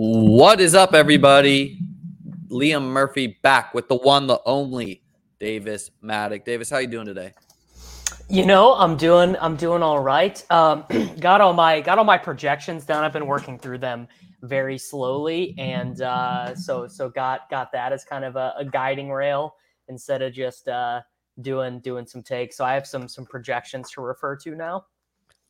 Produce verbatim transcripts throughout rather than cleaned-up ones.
What is up, everybody? Liam Murphy back with the one, the only Davis Maddock. Davis, how you doing today? You know, I'm doing I'm doing all right. Um, got all my got all my projections done. I've been working through them very slowly, and uh, so so got got that as kind of a, a guiding rail instead of just uh, doing doing some takes. So I have some some projections to refer to now.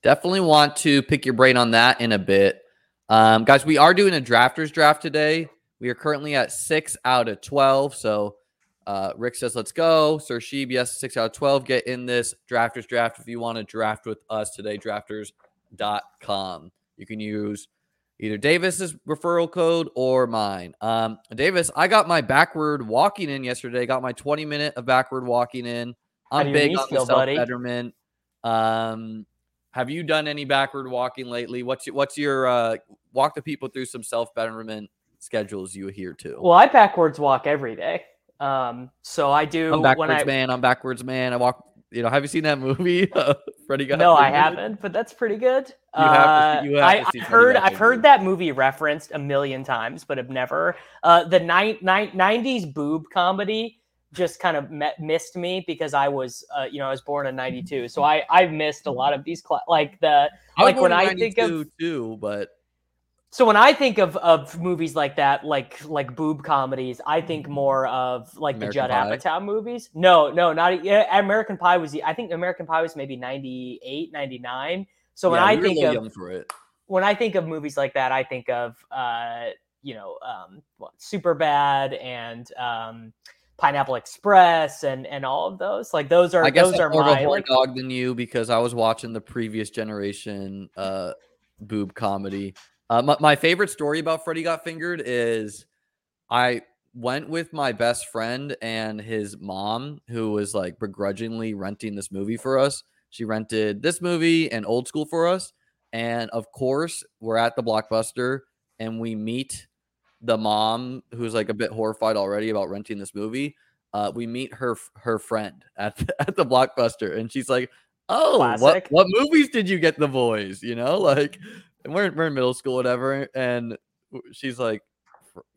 Definitely want to pick your brain on that in a bit. Um, guys, we are doing a drafters draft today. We are currently at six out of twelve. So uh, Rick says, let's go. Sir Sheeb, yes, six out of twelve. Get in this drafters draft if you want to draft with us today, drafters dot com. You can use either Davis's referral code or mine. Um, Davis, I got my backward walking in yesterday. Got my twenty minute of backward walking in. I'm big on the self-betterment. Um, Have you done any backward walking lately? What's your, what's your uh, walk the people through some self-betterment schedules you adhere to? Well, I backwards walk every day. Um, so I do. I'm backwards when I, man. I'm backwards man. I walk, you know, have you seen that movie? Uh, Freddy Got No, Fingered? I haven't, but that's pretty good. You have to, you have uh, to see I, I've heard, I've heard that movie referenced a million times, but I've never, uh, the ni- ni- nineties boob comedy just kind of met, missed me because I was, uh, you know, I was born in ninety-two. So I, I've missed a lot of these, cl- like the, I like when I think of, too, but so when I think of, of movies like that, like, like boob comedies, I think more of like American the Judd Pie. Apatow movies. No, no, not yeah, American Pie was the, I think American Pie was maybe ninety-eight, ninety-nine. So when yeah, I we think of, for it. when I think of movies like that, I think of, uh, you know, um, well, Superbad and, um, Pineapple Express and and all of those, like those are I guess those I'm are more my, of a horn dog than you because I was watching the previous generation uh boob comedy. Uh, my, my favorite story about Freddy Got Fingered is I went with my best friend and his mom, who was like begrudgingly renting this movie for us. She rented this movie and Old School for us, and of course we're at the Blockbuster and we meet the mom, who's like a bit horrified already about renting this movie. Uh, we meet her her friend at the, at the Blockbuster, and she's like, "Oh, Classic. what what movies did you get the boys?" You know, like, and we're we're in middle school, whatever. And she's like,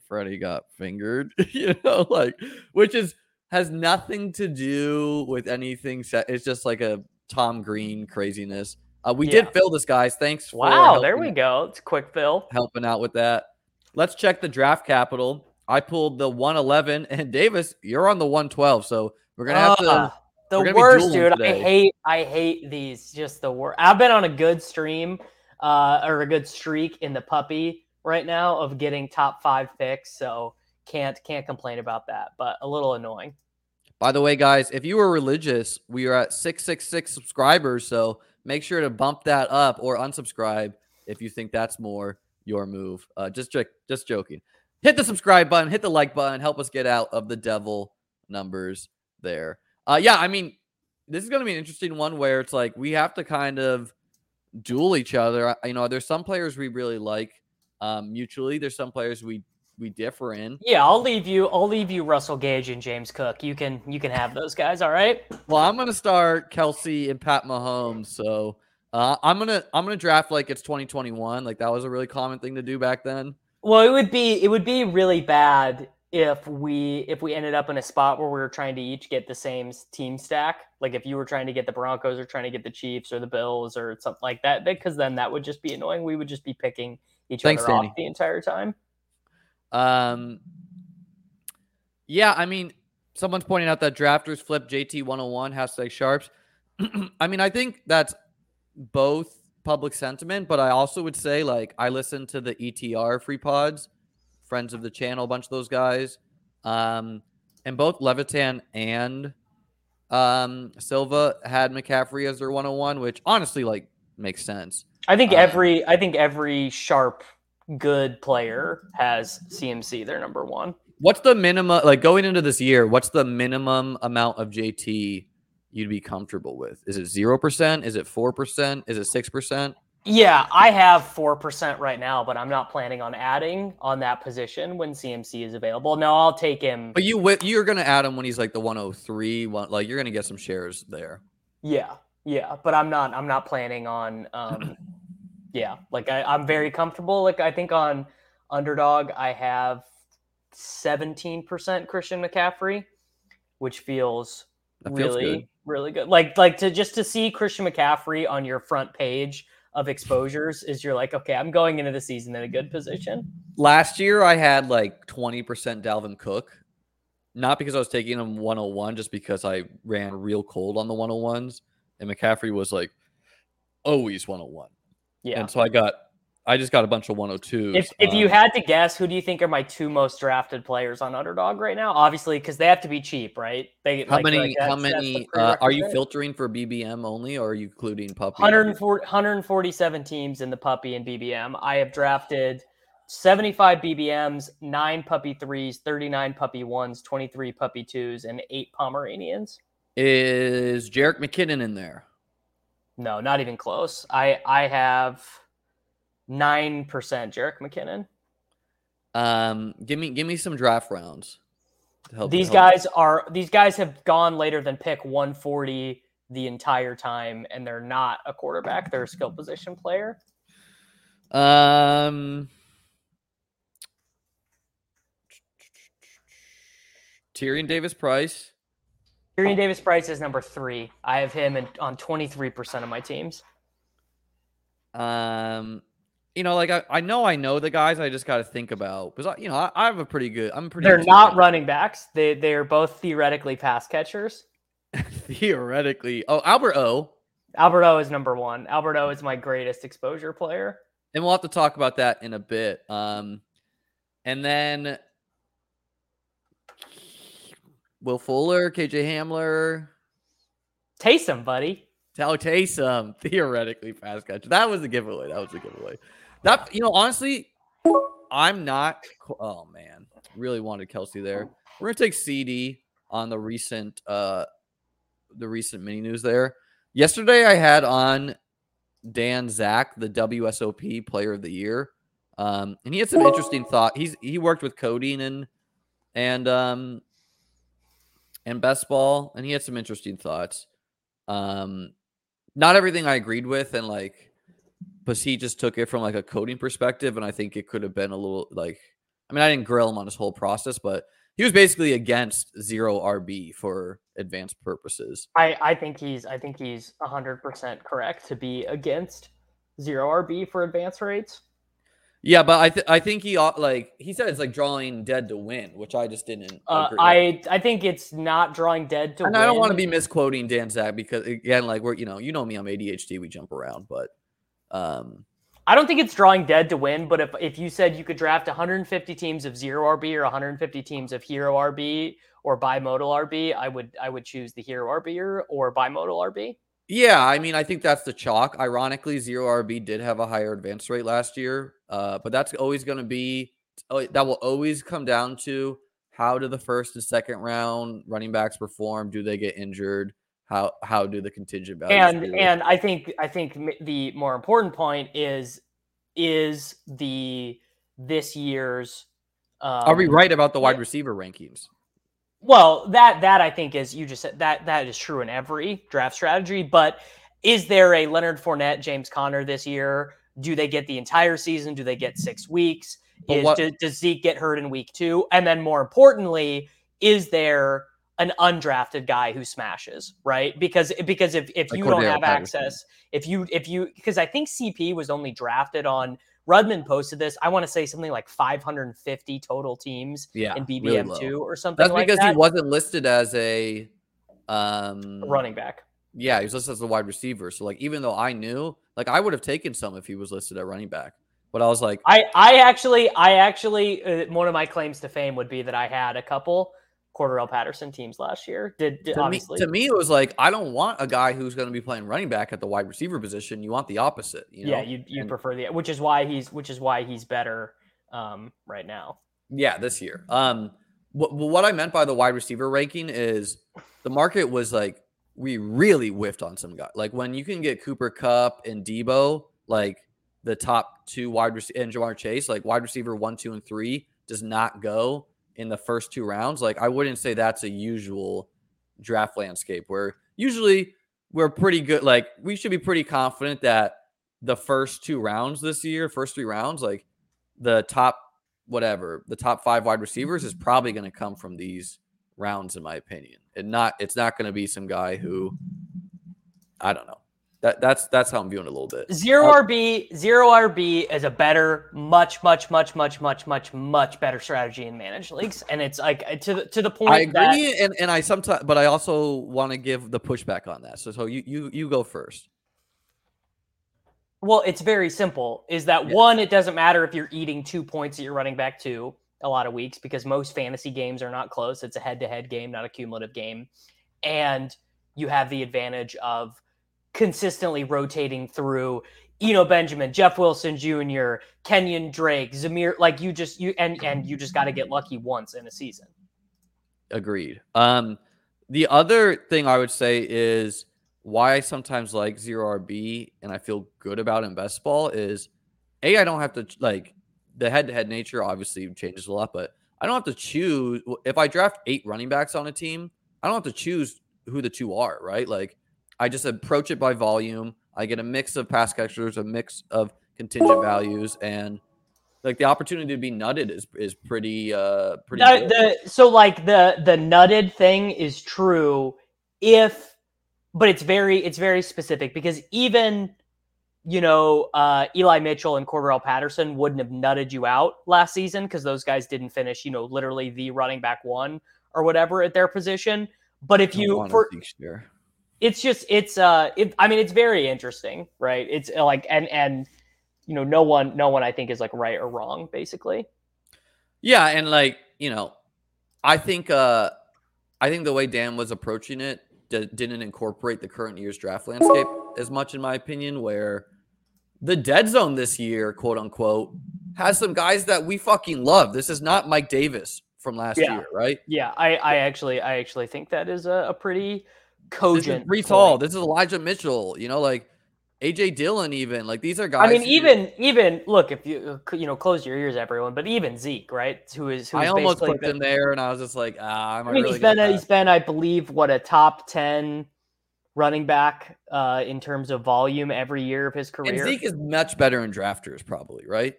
"Freddy Got Fingered," you know, like, which is has nothing to do with anything. Set. It's just like a Tom Green craziness. Uh, we yeah. did fill this, guys. Thanks. Wow, for there we go. It's a quick fill. Helping out with that. Let's check the draft capital. I pulled the one eleven, and Davis, you're on the one twelve, so we're gonna have to. Uh, the worst, dude. Today. I hate, I hate these. Just the worst. I've been on a good stream, uh, or a good streak in the puppy right now of getting top five picks, so can't can't complain about that. But a little annoying. By the way, guys, if you are religious, we are at six six six subscribers, so make sure to bump that up or unsubscribe if you think that's more your move. Uh, just just joking. Hit the subscribe button. Hit the like button. Help us get out of the devil numbers there. Uh, yeah, I mean, this is going to be an interesting one where it's like we have to kind of duel each other. You know, there's some players we really like um, mutually. There's some players we we differ in. Yeah, I'll leave you. I'll leave you Russell Gage and James Cook. You can you can have those guys. All right. Well, I'm going to start Kelsey and Pat Mahomes. So. Uh, I'm gonna I'm gonna draft like it's twenty twenty-one. Like that was a really common thing to do back then. Well, it would be it would be really bad if we if we ended up in a spot where we were trying to each get the same team stack, like if you were trying to get the Broncos or trying to get the Chiefs or the Bills or something like that, because then that would just be annoying. We would just be picking each Thanks, other Danny. off the entire time. Um, yeah, I mean, someone's pointing out that drafters flip J T one oh one, hashtag sharps. I mean, I think that's both public sentiment, but I also would say, like, I listen to the E T R free pods, friends of the channel, a bunch of those guys. Um, and both Levitan and um, Silva had McCaffrey as their one oh one, which honestly, like, makes sense. I think um, every, I think every sharp, good player has C M C their number one. What's the minimum, like, going into this year, what's the minimum amount of J T you'd be comfortable with? Is it zero percent? Is it four percent? Is it six percent? Yeah, I have four percent right now, but I'm not planning on adding on that position when C M C is available. No, I'll take him. But you, you're going to add him when he's like the one oh three. One, like you're going to get some shares there. Yeah, yeah, but I'm not. I'm not planning on. Um, yeah, like I, I'm very comfortable. Like I think on Underdog, I have seventeen percent Christian McCaffrey, which feels that really, feels good. really good. Like like to just to see Christian McCaffrey on your front page of exposures is you're like, okay, I'm going into the season in a good position. Last year I had like twenty percent Dalvin Cook, not because I was taking him one oh one, just because I ran real cold on the one oh ones, and McCaffrey was like always one oh one. Yeah. And so I got, I just got a bunch of one oh twos. If, if um, you had to guess, who do you think are my two most drafted players on Underdog right now? Obviously, because they have to be cheap, right? They, how like, many? Like how many? Uh, are you filtering for B B M only, or are you including puppy? one hundred forty-seven teams in the puppy and B B M. I have drafted seventy-five B B Ms, nine puppy threes, thirty-nine puppy ones, twenty-three puppy twos, and eight Pomeranians. Is Jerick McKinnon in there? No, not even close. I I have nine percent Jerick McKinnon. Um, give me give me some draft rounds. To help these guys help. are these guys have gone later than pick one forty the entire time, and they're not a quarterback; they're a skill position player. Um, Tyrion Davis-Price. Tyrion Davis-Price is number three. I have him in, on twenty-three percent of my teams. Um. You know, like I, I know, I know the guys. I just got to think about because you know I, I have a pretty good. I'm pretty. They're good not guy. running backs. They they're both theoretically pass catchers. Theoretically, oh Albert O. Albert O is number one. Albert O is my greatest exposure player, and we'll have to talk about that in a bit. Um, and then Will Fuller, K J Hamler, Taysom, buddy. Tell Taysom, theoretically pass catcher. That was a giveaway. That was a giveaway. That, you know, honestly, I'm not. Oh man, really wanted Kelsey there. We're gonna take C D on the recent, uh, the recent mini news there. Yesterday, I had on Dan Zach, the W S O P Player of the Year, um, and he had some interesting thought. He's he worked with Coding and and um and Best Ball, and he had some interesting thoughts. Um, not everything I agreed with, and like, but he just took it from like a coding perspective, and I think it could have been a little like. I mean, I didn't grill him on his whole process, but he was basically against zero R B for advanced purposes. I, I think he's I think he's a hundred percent correct to be against zero R B for advanced rates. Yeah, but I th- I think he like he said it's like drawing dead to win, which I just didn't. Uh, I I think it's not drawing dead to. And win. I don't want to be misquoting Dan Zach because again, like we're you know you know me, I'm A D H D, we jump around, but um, I don't think it's drawing dead to win. But if if you said you could draft one hundred fifty teams of zero R B or one hundred fifty teams of hero R B or bimodal R B, I would I would choose the hero R B or, or bimodal R B. Yeah, I mean, I think that's the chalk. Ironically, zero R B did have a higher advance rate last year, uh, but that's always going to be that will always come down to how do the first and second round running backs perform? Do they get injured? How how do the contingent values? And do? and I think I think the more important point is is the this year's. Um, Are we right about the wide receiver rankings? Well, that that I think is you just said that that is true in every draft strategy. But is there a Leonard Fournette, James Conner this year? Do they get the entire season? Do they get six weeks? But is what, does, does Zeke get hurt in week two? And then more importantly, is there an undrafted guy who smashes, right? Because because if, if you like don't have Patterson. access, if you if you because I think C P was only drafted on, Rudman posted this, I want to say something like five hundred fifty total teams yeah, in B B M two really or something That's like that. That's because he wasn't listed as a um, running back. Yeah, he was listed as a wide receiver. So like, even though I knew, like I would have taken some if he was listed at running back. But I was like, I, I actually, I actually, uh, one of my claims to fame would be that I had a couple Cordell Patterson teams last year. Did, did to obviously me, to me, it was like, I don't want a guy who's going to be playing running back at the wide receiver position. You want the opposite, you know? Yeah, you you and, prefer the, which is why he's, which is why he's better um, right now. Yeah, this year. Um, what what I meant by the wide receiver ranking is the market was like, we really whiffed on some guy. Like when you can get Cooper Kupp and Debo, like the top two wide receiver and Jamar Chase, like wide receiver one, two, and three does not go in the first two rounds. Like I wouldn't say that's a usual draft landscape where usually we're pretty good. Like we should be pretty confident that the first two rounds this year, first three rounds, like the top, whatever, the top five wide receivers is probably going to come from these rounds, in my opinion. And not, it's not going to be some guy who, I don't know. That that's that's how I'm viewing it a little bit. Zero R B, zero R B is a better, much, much, much, much, much, much, much better strategy in managed leagues, and it's like to the, to the point. I agree, that- and, and I sometimes, but I also want to give the pushback on that. So so you you you go first. Well, it's very simple. Is that yes. One? It doesn't matter if you're eating two points at your running back two a lot of weeks because most fantasy games are not close. It's a head-to-head game, not a cumulative game, and you have the advantage of consistently rotating through Eno Benjamin, Jeff Wilson Junior, Kenyon Drake, Zamir, like you just, you, and, and you just got to get lucky once in a season. Agreed. Um, the other thing I would say is why I sometimes like zero R B and I feel good about in best ball is A, I don't have to like the head to head nature obviously changes a lot, but I don't have to choose. If I draft eight running backs on a team, I don't have to choose who the two are, right? Like, I just approach it by volume. I get a mix of pass catchers, a mix of contingent values, and like the opportunity to be nutted is is pretty uh pretty. The, good. The, so like the the nutted thing is true, if but it's very it's very specific because even you know uh, Eli Mitchell and Cordell Patterson wouldn't have nutted you out last season because those guys didn't finish you know literally the running back one or whatever at their position. But if you for It's just, it's, uh, it, I mean, it's very interesting, right? It's like, and, and, you know, no one, no one I think is like right or wrong, basically. Yeah. And like, you know, I think, uh, I think the way Dan was approaching it d- didn't incorporate the current year's draft landscape as much, in my opinion, where the dead zone this year, quote unquote, has some guys that we fucking love. This is not Mike Davis from last yeah. year, right? Yeah. I, I actually, I actually think that is a, a pretty, cogent. Breece Hall. This is Elijah Mitchell. You know, like A J Dillon. Even like these are guys. I mean, who, even even look if you you know close your ears, everyone. But even Zeke, right? Who is who? I almost put him there, and I was just like, ah. I'm I mean, really he's been a, he's been, I believe, what a top ten running back uh, in terms of volume every year of his career. And Zeke is much better in drafters, probably, right?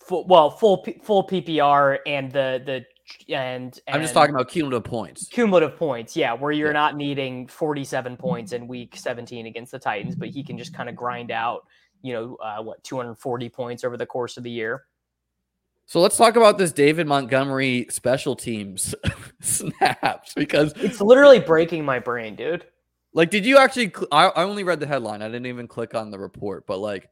Full, well, full full P P R and the the. And, and I'm just talking about cumulative points. Cumulative points, yeah, where you're yeah. not needing forty-seven points in week seventeen against the Titans, but he can just kind of grind out, you know, uh, what, two hundred forty points over the course of the year. So let's talk about this David Montgomery special teams snaps because it's literally breaking my brain, dude. Like, did you actually? Cl- I, I only read the headline. I didn't even click on the report, but like,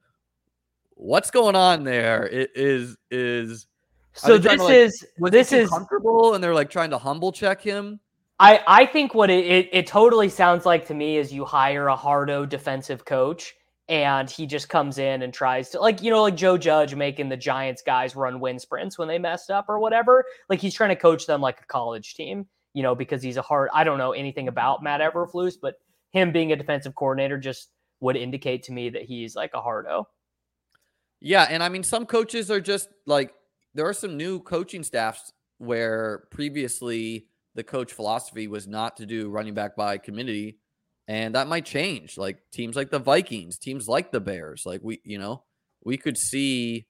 what's going on there? It is is. So this like, is this is comfortable, and they're like trying to humble check him. I, I think what it, it it totally sounds like to me is you hire a hardo defensive coach, and he just comes in and tries to like you know like Joe Judge making the Giants guys run win sprints when they messed up or whatever. Like he's trying to coach them like a college team, you know, because he's a hard. I don't know anything about Matt Eberflus, but him being a defensive coordinator just would indicate to me that he's like a hardo. Yeah, and I mean some coaches are just like. There are some new coaching staffs where previously the coach philosophy was not to do running back by committee, and that might change. Like teams like the Vikings, teams like the Bears, like we, you know, we could see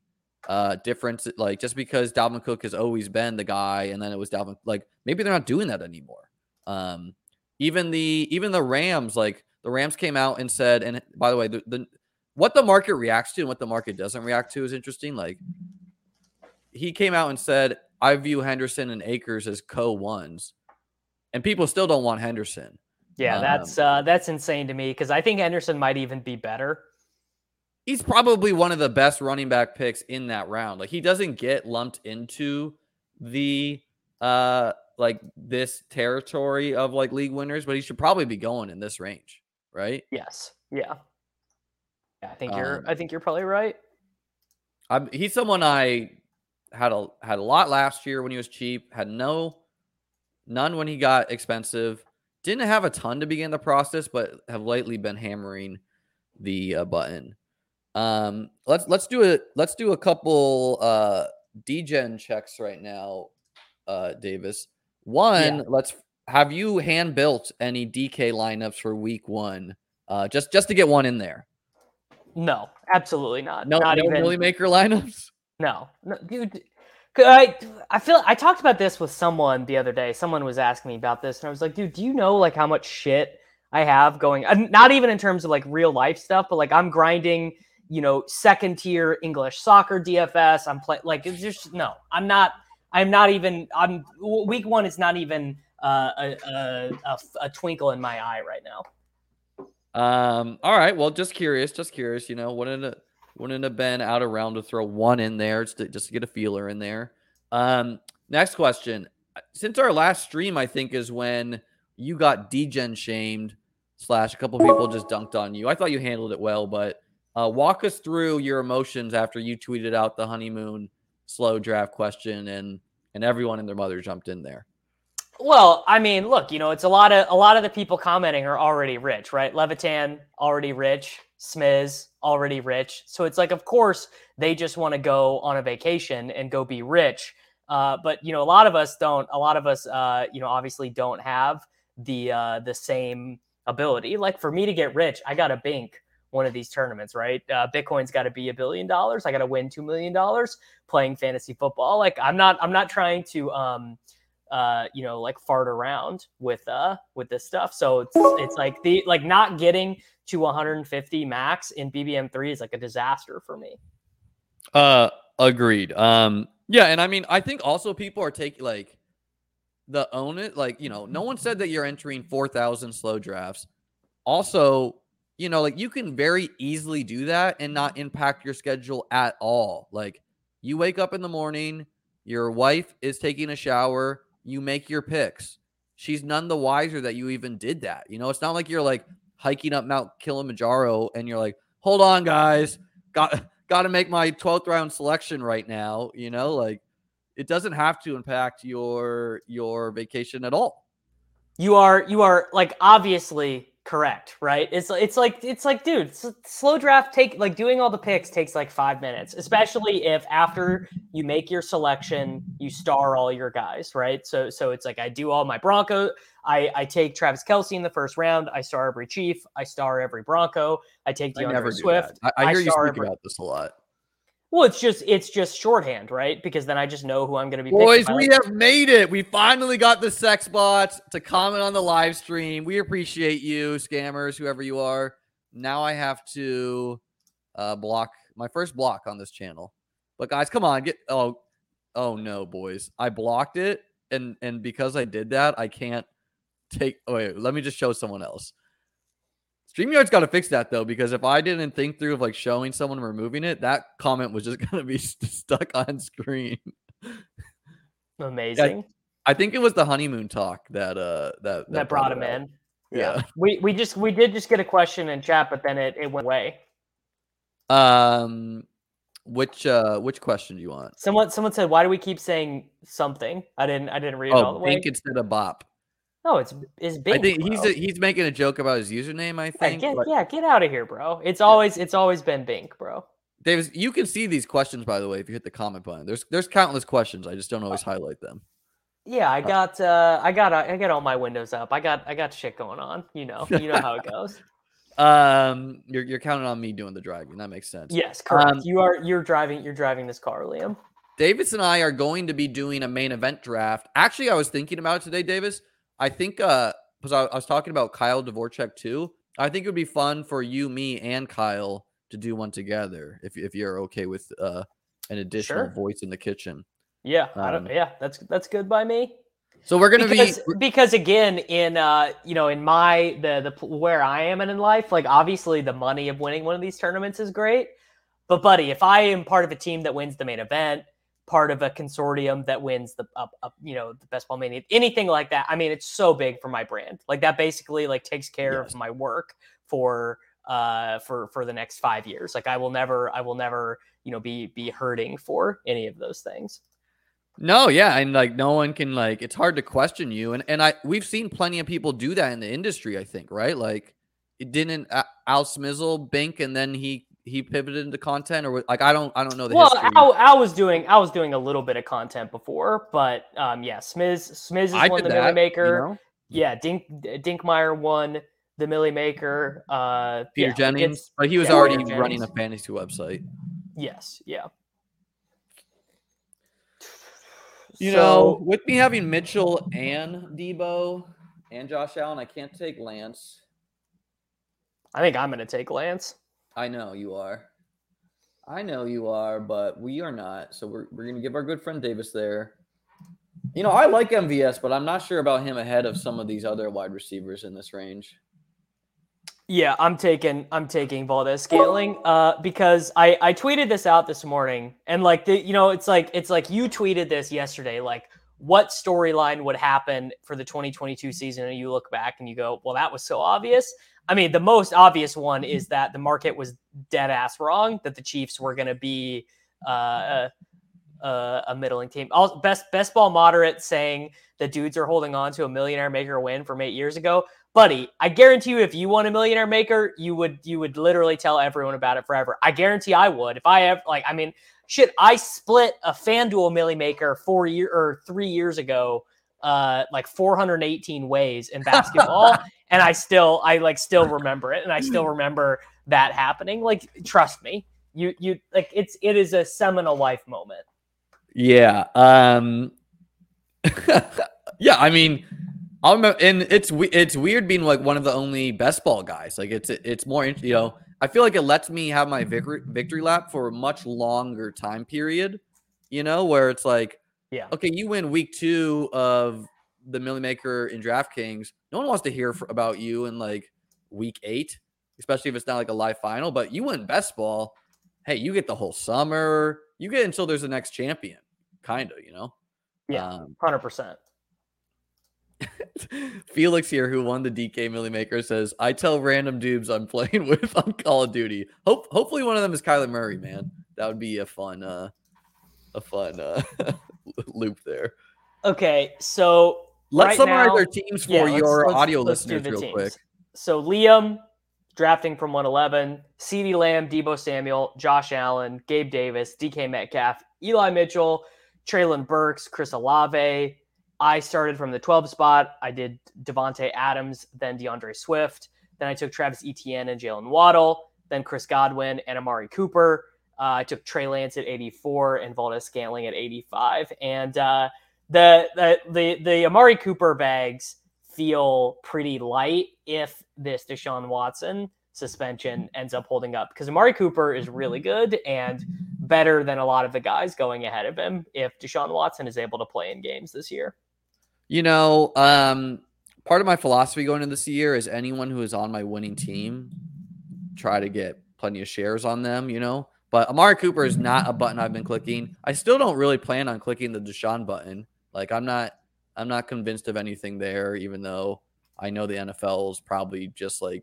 uh, difference. Like, just because Dalvin Cook has always been the guy, and then it was Dalvin, like, maybe they're not doing that anymore. Um, even the even the Rams, like, the Rams came out and said, and by the way, the, the what the market reacts to and what the market doesn't react to is interesting. Like, he came out and said, I view Henderson and Akers as co ones, and people still don't want Henderson. Yeah, um, that's uh, that's insane to me, because I think Henderson might even be better. He's probably one of the best running back picks in that round. Like, he doesn't get lumped into the uh, like this territory of like league winners, but he should probably be going in this range, right? Yes. Yeah. Yeah, I think um, you're. I think you're probably right. I'm, he's someone I had a had a lot last year when he was cheap. Had no, none when he got expensive. Didn't have a ton to begin the process, but have lately been hammering the uh, button. Um, let's let's do a let's do a couple uh, D-gen checks right now, uh, Davis. One, yeah. let's have you hand built any D K lineups for week one, uh, just just to get one in there. No, absolutely not. No, not no even really maker lineups. No, no, dude. I, I feel I talked about this with someone the other day. Someone was asking me about this, and I was like, dude, do you know like how much shit I have going? Not even in terms of like real life stuff, but like I'm grinding, you know, second tier English soccer D F S. I'm playing like it's just no. I'm not. I'm not even. I'm week one is not even uh, a, a, a a twinkle in my eye right now. Um. All right. Well, just curious. Just curious. You know, wouldn't it wouldn't have been out of round to throw one in there just to, just to get a feeler in there. Um. Next question. Since our last stream, I think is when you got D-gen shamed slash a couple people just dunked on you. I thought you handled it well, but uh, walk us through your emotions after you tweeted out the honeymoon slow draft question, and and everyone and their mother jumped in there. Well, I mean, look, you know, it's a lot of a lot of the people commenting are already rich, right? Levitan, already rich. Smiz, already rich. So it's like, of course, they just want to go on a vacation and go be rich. Uh, but, you know, a lot of us don't. A lot of us, uh, you know, obviously don't have the uh, the same ability. Like for me to get rich, I got to bank one of these tournaments, right? Uh, Bitcoin's got to be a billion dollars. I got to win two million dollars playing fantasy football. Like I'm not I'm not trying to um, Uh, you know, like fart around with uh with this stuff. So it's it's like the like not getting to one hundred fifty max in B B M three is like a disaster for me. Uh, agreed. Um, yeah, and I mean, I think also people are taking like the own it. Like, you know, no one said that you're entering four thousand slow drafts. Also, you know, like you can very easily do that and not impact your schedule at all. Like you wake up in the morning, your wife is taking a shower. You make your picks. She's none the wiser that you even did that. You know, it's not like you're like hiking up Mount Kilimanjaro and you're like, hold on, guys, got got to make my twelfth round selection right now. You know, like it doesn't have to impact your your vacation at all. You are you are like obviously correct, right? It's it's like it's like, dude, slow draft take like doing all the picks takes like five minutes, especially if after you make your selection, you star all your guys, right? So so it's like I do all my Bronco. I I take Travis Kelce in the first round. I star every Chief. I star every Bronco. I take DeAndre Swift. I, I hear I you speak every... about this a lot. Well, it's just it's just shorthand, right? Because then I just know who I'm going to be picking. Boys, we have made it. We finally got the sex bots to comment on the live stream. We appreciate you, scammers, whoever you are. Now I have to uh, block my first block on this channel. But guys, come on, get oh oh no, boys. I blocked it, and and because I did that, I can't take oh, wait, let me just show someone else. StreamYard's got to fix that, though, because if I didn't think through of like showing someone removing it, that comment was just going to be st- stuck on screen. Amazing. Yeah, I think it was the honeymoon talk that uh that that, that brought him in. Yeah. yeah. We we just we did just get a question in chat, but then it, it went away. Um which uh which question do you want? Someone someone said, why do we keep saying something? I didn't I didn't read oh, it all the way. I think it's a bop. No, it's it's big. I think bro. he's a, he's making a joke about his username. I think. Yeah, get, but... yeah, get out of here, bro. It's always it's always been Bink, bro. Davis, you can see these questions, by the way, if you hit the comment button. There's there's countless questions. I just don't always highlight them. Yeah, I got uh, I got I got all my windows up. I got I got shit going on. You know, you know how it goes. Um, you're you're counting on me doing the driving. That makes sense. Yes, correct. Um, you are you're driving you're driving this car, Liam. Davis and I are going to be doing a main event draft. Actually, I was thinking about it today, Davis. I think uh, because I, I was talking about Kyle Dvorak too. I think it would be fun for you, me, and Kyle to do one together if if you're okay with uh an additional sure. voice in the kitchen. Yeah, um, I don't, yeah, that's that's good by me. So we're gonna because, be because again in uh you know in my the the where I am and in life, like obviously the money of winning one of these tournaments is great, but buddy, if I am part of a team that wins the main event, part of a consortium that wins the uh, uh, you know the best ball mania, anything like that, I mean it's so big for my brand. Like that basically like takes care yes. of my work for uh for for the next five years. Like I will never I will never you know be be hurting for any of those things. No, yeah, and like no one can like it's hard to question you, and and I we've seen plenty of people do that in the industry. I think right, like it didn't uh, Al Smizzle bink, and then he he pivoted into content, or like I don't I don't know the well, history. Well, Al, Al was doing I was doing a little bit of content before, but um yeah, Smiz Smiz is I one the that, Millie Maker. You know? Yeah, Dink Dinkmeyer won the Millie Maker. Uh, Peter yeah, Jennings, but he was yeah, already running a fantasy website. Yes, yeah. You so, know, with me having Mitchell and Debo and Josh Allen, I can't take Lance. I think I'm going to take Lance. I know you are. I know you are, but we are not. So we're we're going to give our good friend Davis there. You know, I like M V S, but I'm not sure about him ahead of some of these other wide receivers in this range. Yeah, I'm taking I'm taking Valdes-Scantling uh, because I, I tweeted this out this morning, and like the, you know it's like it's like you tweeted this yesterday, like what storyline would happen for the twenty twenty-two season, and you look back and you go, well, that was so obvious. I mean, the most obvious one is that the market was dead ass wrong that the Chiefs were going to be uh, a, a middling team. All, best best ball moderate saying the dudes are holding on to a millionaire maker win from eight years ago. Buddy, I guarantee you, if you won a millionaire maker, you would you would literally tell everyone about it forever. I guarantee I would. If I have, like, I mean, shit, I split a FanDuel Millie Maker four year or three years ago, uh, like four hundred eighteen ways in basketball, and I still, I like still remember it, and I still remember that happening. Like, trust me, you you like it's it is a seminal life moment. Yeah, um, yeah, I mean. I'm, and it's it's weird being like one of the only best ball guys. Like it's it's more, you know, I feel like it lets me have my victory victory lap for a much longer time period, you know, where it's like, yeah, okay, you win week two of the Millie Maker in DraftKings. No one wants to hear for, about you in like week eight, especially if it's not like a live final, but you win best ball. Hey, you get the whole summer. You get until there's the next champion, kind of, you know? Yeah, um, one hundred percent. Felix here, who won the D K Millie Maker, says, I tell random dudes I'm playing with on Call of Duty. Hope hopefully one of them is Kyler Murray, man. That would be a fun uh a fun uh loop there. Okay, so let's right summarize now, our teams for yeah, your let's, audio let's, listeners let's real teams. Quick. So Liam drafting from one eleven, C D Lamb, Debo Samuel, Josh Allen, Gabe Davis, D K Metcalf, Eli Mitchell, Treylon Burks, Chris Olave. I started from the twelve spot. I did Devontae Adams, then DeAndre Swift. Then I took Travis Etienne and Jalen Waddle, then Chris Godwin and Amari Cooper. Uh, I took Trey Lance at eighty-four and Valdes-Scantling at eighty-five. And uh, the, the the the Amari Cooper bags feel pretty light if this Deshaun Watson suspension ends up holding up, because Amari Cooper is really good and better than a lot of the guys going ahead of him if Deshaun Watson is able to play in games this year. You know, um, part of my philosophy going into this year is anyone who is on my winning team, try to get plenty of shares on them, you know. But Amari Cooper is not a button I've been clicking. I still don't really plan on clicking the Deshaun button. Like, I'm not I'm not convinced of anything there, even though I know the N F L is probably just, like,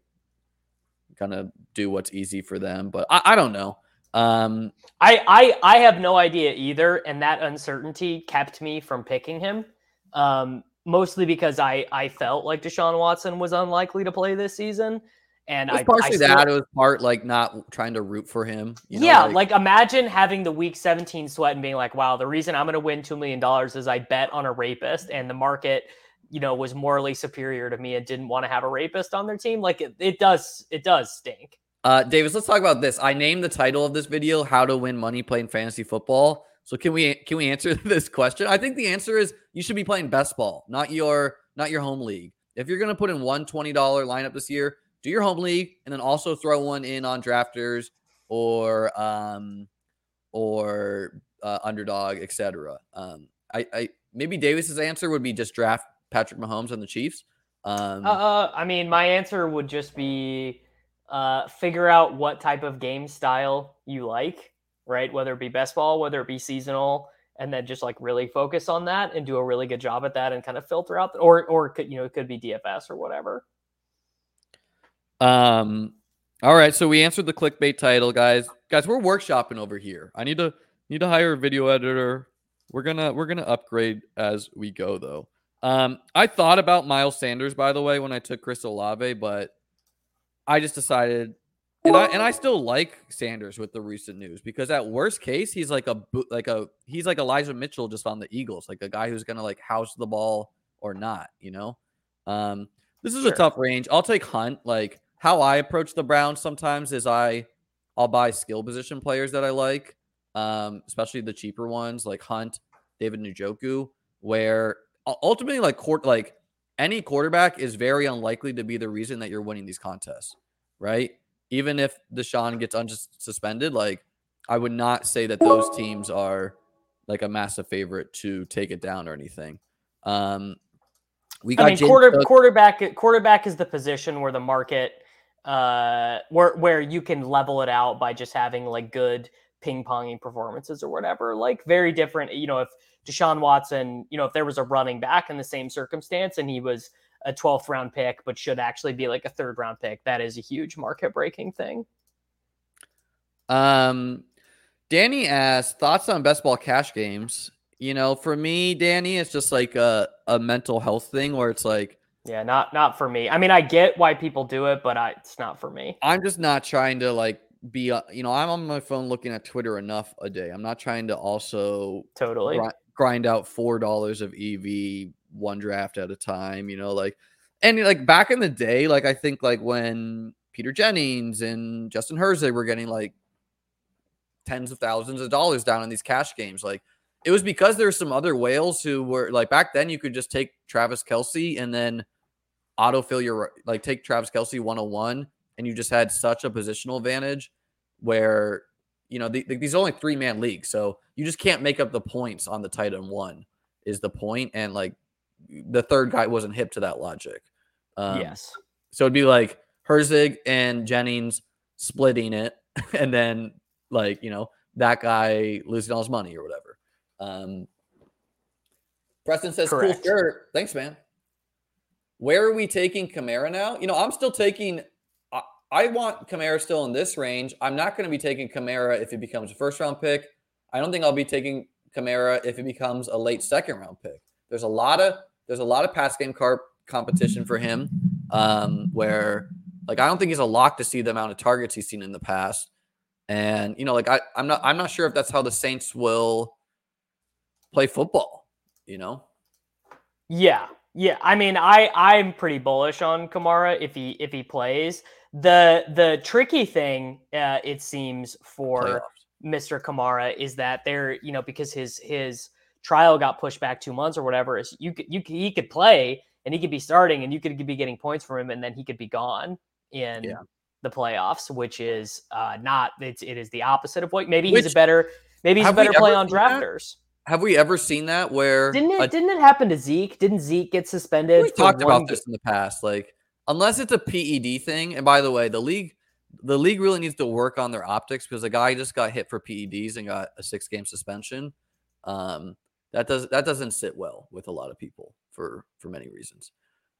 going to do what's easy for them. But I, I don't know. Um, I, I I have no idea either, and that uncertainty kept me from picking him. Um, mostly because I, I felt like Deshaun Watson was unlikely to play this season. And it was I partially I still, that it was part like not trying to root for him. You know, yeah. Like, like imagine having the week seventeen sweat and being like, wow, the reason I'm going to win two million dollars is I bet on a rapist and the market you know, was morally superior to me and didn't want to have a rapist on their team. Like it, it does, it does stink. Uh, Davis, let's talk about this. I named the title of this video, How to Win Money Playing Fantasy Football. So can we, can we answer this question? I think the answer is you should be playing best ball, not your, not your home league. If you're going to put in one twenty dollars lineup this year, do your home league and then also throw one in on Drafters or, um, or, uh, Underdog, et cetera. Um, I, I, maybe Davis's answer would be just draft Patrick Mahomes and the Chiefs. Um, uh, I mean, my answer would just be, Uh, figure out what type of game style you like, right? Whether it be best ball, whether it be seasonal, and then just like really focus on that and do a really good job at that and kind of filter out, the, or, or could, you know, it could be D F S or whatever. Um, all right. So we answered the clickbait title, guys, guys, we're workshopping over here. I need to, need to hire a video editor. We're gonna, we're gonna upgrade as we go though. Um, I thought about Miles Sanders, by the way, when I took Chris Olave, but I just decided, and I, and I still like Sanders with the recent news because at worst case, he's like a like a he's like Elijah Mitchell just on the Eagles, like a guy who's gonna like house the ball or not, you know. Um, this is sure. a tough range. I'll take Hunt. Like how I approach the Browns sometimes is I I'll buy skill position players that I like, um, especially the cheaper ones like Hunt, David Njoku, where ultimately like court like. Any quarterback is very unlikely to be the reason that you're winning these contests, right? Even if Deshaun gets unsuspended, like I would not say that those teams are like a massive favorite to take it down or anything. Um, we got I mean, quarter, quarterback. Quarterback is the position where the market, uh, where where you can level it out by just having like good ping ponging performances or whatever. Like very different, you know, if. Deshaun Watson, you know, if there was a running back in the same circumstance and he was a twelfth round pick, but should actually be like a third round pick, that is a huge market breaking thing. Um, Danny asked thoughts on best ball cash games. You know, for me, Danny, it's just like a, a mental health thing where it's like, yeah, not, not for me. I mean, I get why people do it, but I, it's not for me. I'm just not trying to like, be, a, you know, I'm on my phone looking at Twitter enough a day. I'm not trying to also totally grind, grind out four dollars of E V one draft at a time, you know, like, and like back in the day, like, I think like when Peter Jennings and Justin Herzog were getting like tens of thousands of dollars down in these cash games, like it was because there were some other whales who were like, back then you could just take Travis Kelce and then autofill your, like take Travis Kelce one oh one. And you just had such a positional advantage where, you know, the, the, these are only three man leagues. So you just can't make up the points on the tight end one is the point. And like the third guy wasn't hip to that logic. Um, yes. So it'd be like Herzig and Jennings splitting it. And then like, you know, that guy losing all his money or whatever. Um, Preston says, correct. Cool shirt. Thanks, man. Where are we taking Kamara now? You know, I'm still taking... I want Kamara still in this range. I'm not going to be taking Kamara if it becomes a first-round pick. I don't think I'll be taking Kamara if it becomes a late second-round pick. There's a lot of there's a lot of pass game car competition for him, um, where like I don't think he's a lock to see the amount of targets he's seen in the past. And you know, like I, I'm not I'm not sure if that's how the Saints will play football. You know? Yeah, yeah. I mean, I I'm pretty bullish on Kamara if he if he plays. The the tricky thing, uh, it seems, for playoffs. Mister Kamara is that there, you know, because his his trial got pushed back two months or whatever, is you could you he could play and he could be starting and you could be getting points from him and then he could be gone in yeah. the playoffs, which is uh, not it's it is the opposite of what maybe which, he's a better maybe he's a better play on drafters. That? Have we ever seen that where didn't it a, didn't it happen to Zeke? Didn't Zeke get suspended? We talked about this in the past, like. Unless it's a P E D thing, and by the way, the league the league really needs to work on their optics because a guy just got hit for P E Ds and got a six game suspension. Um, that does that doesn't sit well with a lot of people for for many reasons.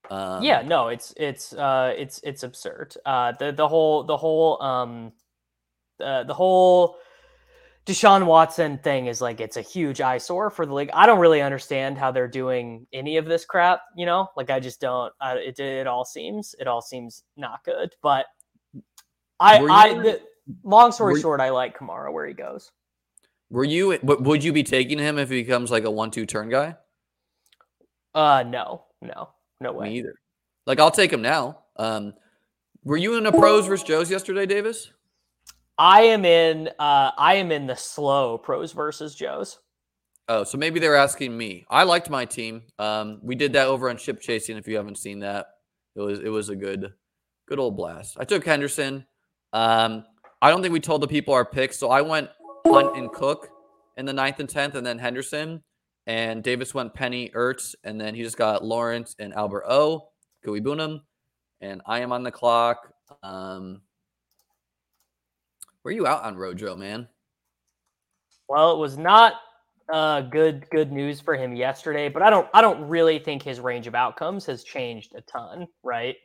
Um, yeah, no, it's it's uh, it's it's absurd. Uh, the the whole the whole um, uh, the whole Deshaun Watson thing is like it's a huge eyesore for the league. I don't really understand how they're doing any of this crap, you know? Like I just don't uh, it it all seems it all seems not good, but I you, I the, long story short you, I like Kamara where he goes. Were you would you be taking him if he becomes like a one two turn guy? Uh, no, no, no way. Me either. Like, I'll take him now. Um, were you in a pros versus Joes yesterday, Davis? I am in. Uh, I am in the slow pros versus Joes. Oh, so maybe they're asking me. I liked my team. Um, we did that over on Ship Chasing. If you haven't seen that, it was it was a good, good old blast. I took Henderson. Um, I don't think we told the people our picks, so I went Hunt and Cook in the ninth and tenth, and then Henderson. And Davis went Penny, Ertz, and then he just got Lawrence and Albert O. Kui Bunum, and I am on the clock. Um, were you out on Rojo, man? Well, it was not uh, good good news for him yesterday, but I don't I don't really think his range of outcomes has changed a ton, right?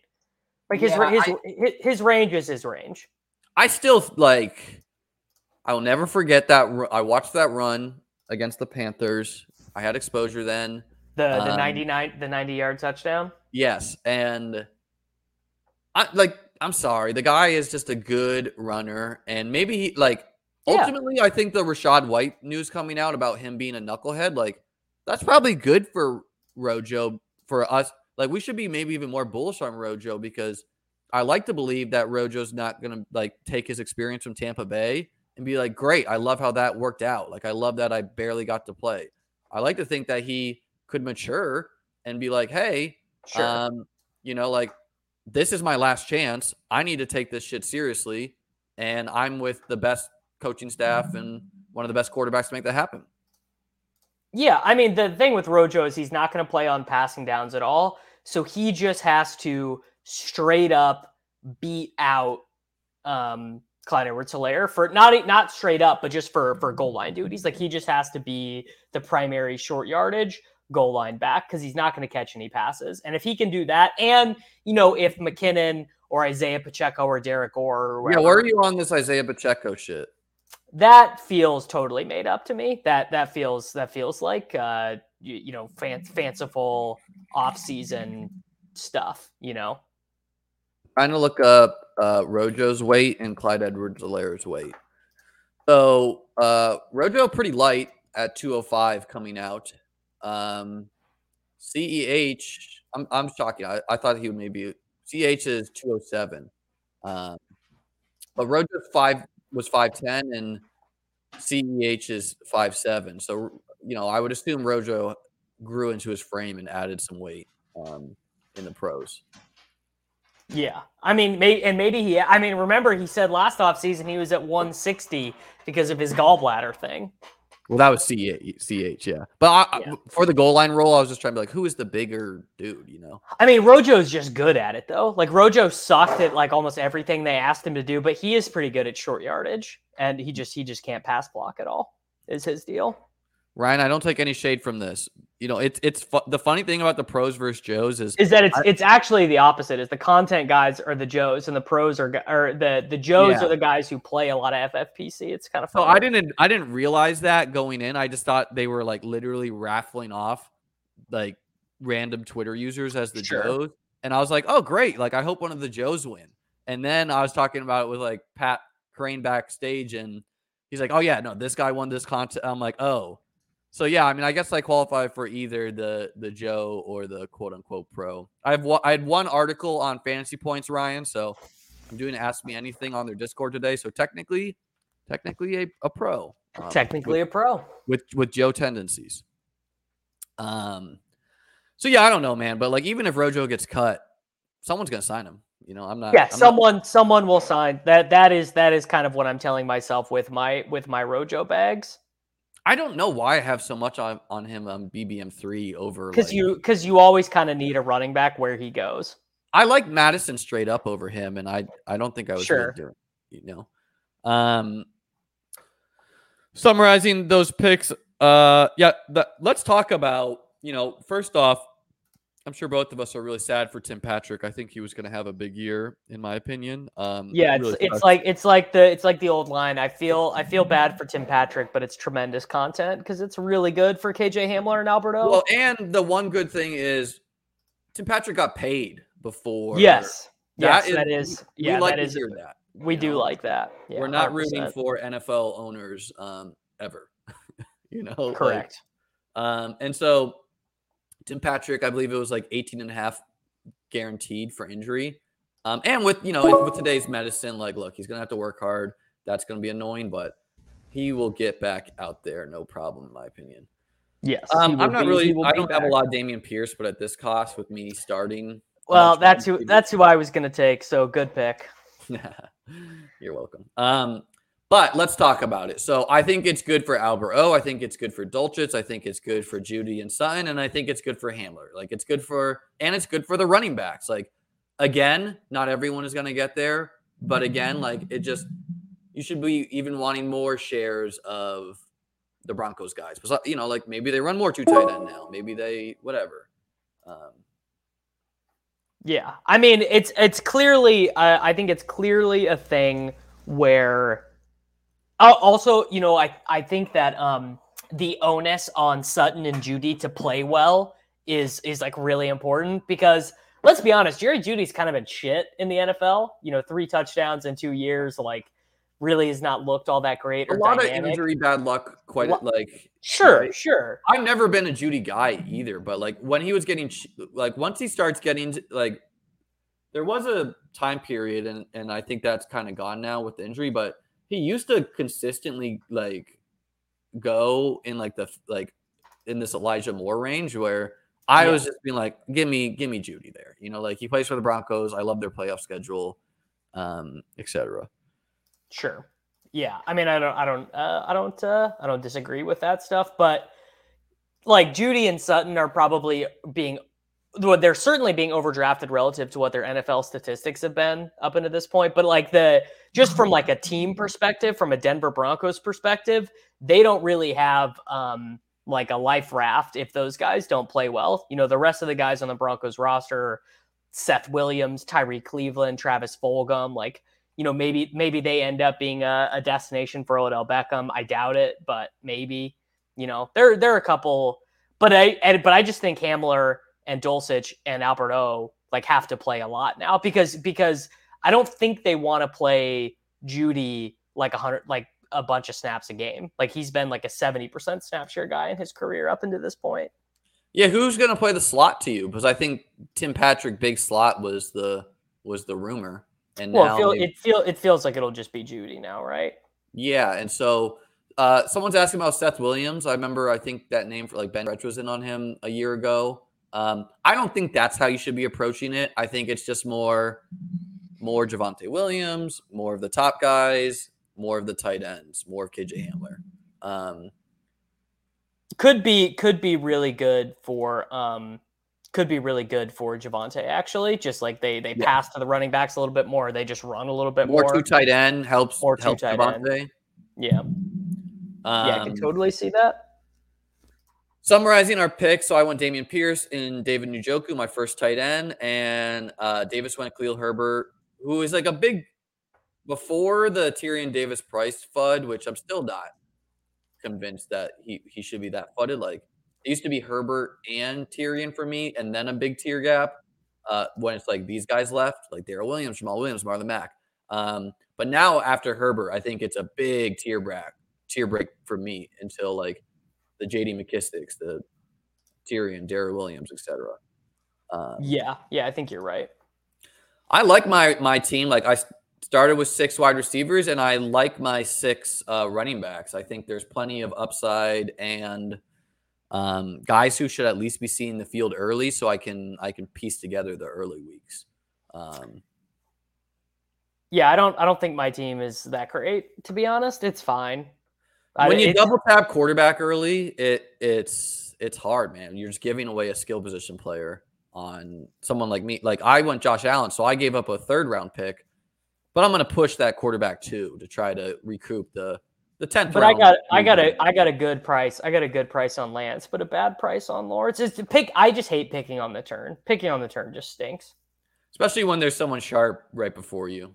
Like his yeah, his, I, his his range is his range. I still like. I'll never forget that I watched that run against the Panthers. I had exposure then. The the um, ninety-nine the ninety-yard touchdown? Yes, and I like I'm sorry, the guy is just a good runner, and maybe he, like yeah. ultimately I think the Rachaad White news coming out about him being a knucklehead, like that's probably good for Rojo, for us. Like we should be maybe even more bullish on Rojo, because I like to believe that Rojo's not going to like take his experience from Tampa Bay and be like, "Great, I love how that worked out. Like I love that I barely got to play." I like to think that he could mature and be like, hey, sure. um, you know, like this is my last chance. I need to take this shit seriously. And I'm with the best coaching staff and one of the best quarterbacks to make that happen. Yeah. I mean, the thing with Rojo is he's not going to play on passing downs at all. So he just has to straight up beat out um, Clyde Edwards-Helaire for not, not straight up, but just for, for goal line duties. Like he just has to be the primary short yardage goal line back, because he's not going to catch any passes. And if he can do that, and you know, if McKinnon or Isaiah Pacheco or Derek Orr or whatever, yeah, where are you on this Isaiah Pacheco shit? That feels totally made up to me. That that feels that feels like uh you, you know fan, fanciful offseason stuff, you know. Trying to look up uh Rojo's weight and Clyde Edwards-Helaire's weight. So uh Rojo pretty light at two oh five coming out. Um, C E H, I'm I'm shocked. I, I thought he would maybe C H is two oh seven. Um, but Rojo five was five ten and C E H is five seven. So, you know, I would assume Rojo grew into his frame and added some weight um, in the pros. Yeah. I mean, may, and maybe he, I mean, remember he said last offseason he was at one sixty because of his gallbladder thing. Well, that was C H, yeah. But I, yeah. for the goal line roll, I was just trying to be like, who is the bigger dude, you know? I mean, Rojo's just good at it, though. Like, Rojo sucked at, like, almost everything they asked him to do, but he is pretty good at short yardage, and he just he just can't pass block at all is his deal. Ryan, I don't take any shade from this. You know, it's it's fu- the funny thing about the pros versus Joes is is that it's I, it's actually the opposite. Is the content guys are the Joes and the pros are or the the Joes yeah. are the guys who play a lot of F F P C. It's kind of funny. So I didn't I didn't realize that going in. I just thought they were like literally raffling off like random Twitter users as the sure. Joes, and I was like, oh great, like I hope one of the Joes win. And then I was talking about it with like Pat Crane backstage, and he's like, oh yeah, no, this guy won this contest. I'm like, oh. So, yeah, I mean, I guess I qualify for either the the Joe or the quote-unquote pro. I have I had one article on Fantasy Points, Ryan, so I'm doing Ask Me Anything on their Discord today. So, technically, technically a, a pro. Um, technically with, a pro. With with Joe tendencies. Um. So, yeah, I don't know, man. But, like, even if Rojo gets cut, someone's going to sign him. You know, I'm not. Yeah, I'm someone not... someone will sign. That That is that is kind of what I'm telling myself with my with my Rojo bags. I don't know why I have so much on, on him on B B M three over. Because like, you, you always kind of need a running back where he goes. I like Madison straight up over him, and I, I don't think I was sure. doing it, you know. Um, summarizing those picks, uh, yeah, the, let's talk about, you know, first off, I'm sure both of us are really sad for Tim Patrick. I think he was going to have a big year, in my opinion. Um, yeah, it's, really it's like it's like the it's like the old line. I feel I feel bad for Tim Patrick, but it's tremendous content because it's really good for K J Hamler and Albert O. Well, and the one good thing is Tim Patrick got paid before. Yes, that yes, is, that is. We, yeah, we like that to is, hear that. We do know? like that. Yeah, we're not one hundred percent rooting for N F L owners um, ever. you know, correct. Like, um, and so. Tim Patrick, I believe it was like eighteen and a half guaranteed for injury. Um, and with, you know, with today's medicine, like, look, he's going to have to work hard. That's going to be annoying, but he will get back out there. No problem, in my opinion. Yes. Um, I'm not be, really, I don't back. have a lot of Dameon Pierce, but at this cost with me starting. Well, that's who, that's who I was going to take. So good pick. You're welcome. Um, But let's talk about it. So I think it's good for Albert O. I think it's good for Dolchitz. I think it's good for Judy and Sutton. And I think it's good for Hamler. Like it's good for, and it's good for the running backs. Like, again, not everyone is going to get there. But again, like it just, you should be even wanting more shares of the Broncos guys. But, you know, like maybe they run more two tight end now. Maybe they, whatever. Um, yeah. I mean, it's, it's clearly, uh, I think it's clearly a thing where, also, you know, I, I think that um, the onus on Sutton and Judy to play well is is like really important because let's be honest, Jerry Judy's kind of been shit in the N F L. You know, three touchdowns in two years, like really has not looked all that great. Or a lot dynamic. Of injury, bad luck, quite well, like sure, like, sure. I've never been a Judy guy either, but like when he was getting like once he starts getting like there was a time period, and and I think that's kind of gone now with the injury, but. He used to consistently like go in like the like in this Elijah Moore range where I yeah. was just being like, give me, give me Judy there. You know, like he plays for the Broncos. I love their playoff schedule, um, et cetera. Sure. Yeah. I mean, I don't, I don't, uh, I don't, uh, I don't disagree with that stuff. But like Judy and Sutton are probably being, they're certainly being overdrafted relative to what their N F L statistics have been up into this point. But like the, just from like a team perspective, from a Denver Broncos perspective, they don't really have um, like a life raft if those guys don't play well. You know, the rest of the guys on the Broncos roster, Seth Williams, Tyree Cleveland, Travis Fulgham, like, you know, maybe, maybe they end up being a, a destination for Odell Beckham. I doubt it, but maybe, you know, there, there are a couple, but I, but I just think Hamler and Dulcich and Albert O like have to play a lot now because, because I don't think they want to play Judy like a hundred, like a bunch of snaps a game. Like he's been like a seventy percent snap share guy in his career up into this point. Yeah. Who's going to play the slot to you? Because I think Tim Patrick, big slot was the, was the rumor. And well, now it, feel, they, it feel it feels like it'll just be Judy now. Right. Yeah. And so uh, someone's asking about Seth Williams. I remember, I think that name for like Ben Retch was in on him a year ago. Um, I don't think that's how you should be approaching it. I think it's just more, more Javonte Williams, more of the top guys, more of the tight ends, more of K J Hamler. Um, could be, could be really good for, um, could be really good for Javonte actually. Just like they, they yeah. pass to the running backs a little bit more. They just run a little bit more. More two tight end helps, more helps tight Javonte. End. Yeah. Um, yeah, I can totally see that. Summarizing our picks, so I went Dameon Pierce and David Njoku, my first tight end, and uh, Davis went Khalil Herbert, who is like a big before the Tyrion Davis-Price F U D, which I'm still not convinced that he, he should be that F U D-ed. Like it used to be Herbert and Tyrion for me, and then a big tier gap uh, when it's like these guys left, like Darrell Williams, Jamal Williams, Marlon Mack. Um, but now after Herbert, I think it's a big tier break, tier break for me until like. The J D McKissicks, the Tyrion, Darrell Williams, et cetera. Um, yeah, yeah, I think you're right. I like my my team. Like I started with six wide receivers, and I like my six uh, running backs. I think there's plenty of upside and um, guys who should at least be seeing the field early, so I can I can piece together the early weeks. Um, yeah, I don't I don't think my team is that great. To be honest, it's fine. When you double tap quarterback early, it it's it's hard, man. You're just giving away a skill position player on someone like me. Like I went Josh Allen, so I gave up a third round pick, but I'm going to push that quarterback too to try to recoup the the tenth. But round I got I got a I got a good price. I got a good price on Lance, but a bad price on Lawrence. It's pick. I just hate picking on the turn. Picking on the turn just stinks, especially when there's someone sharp right before you.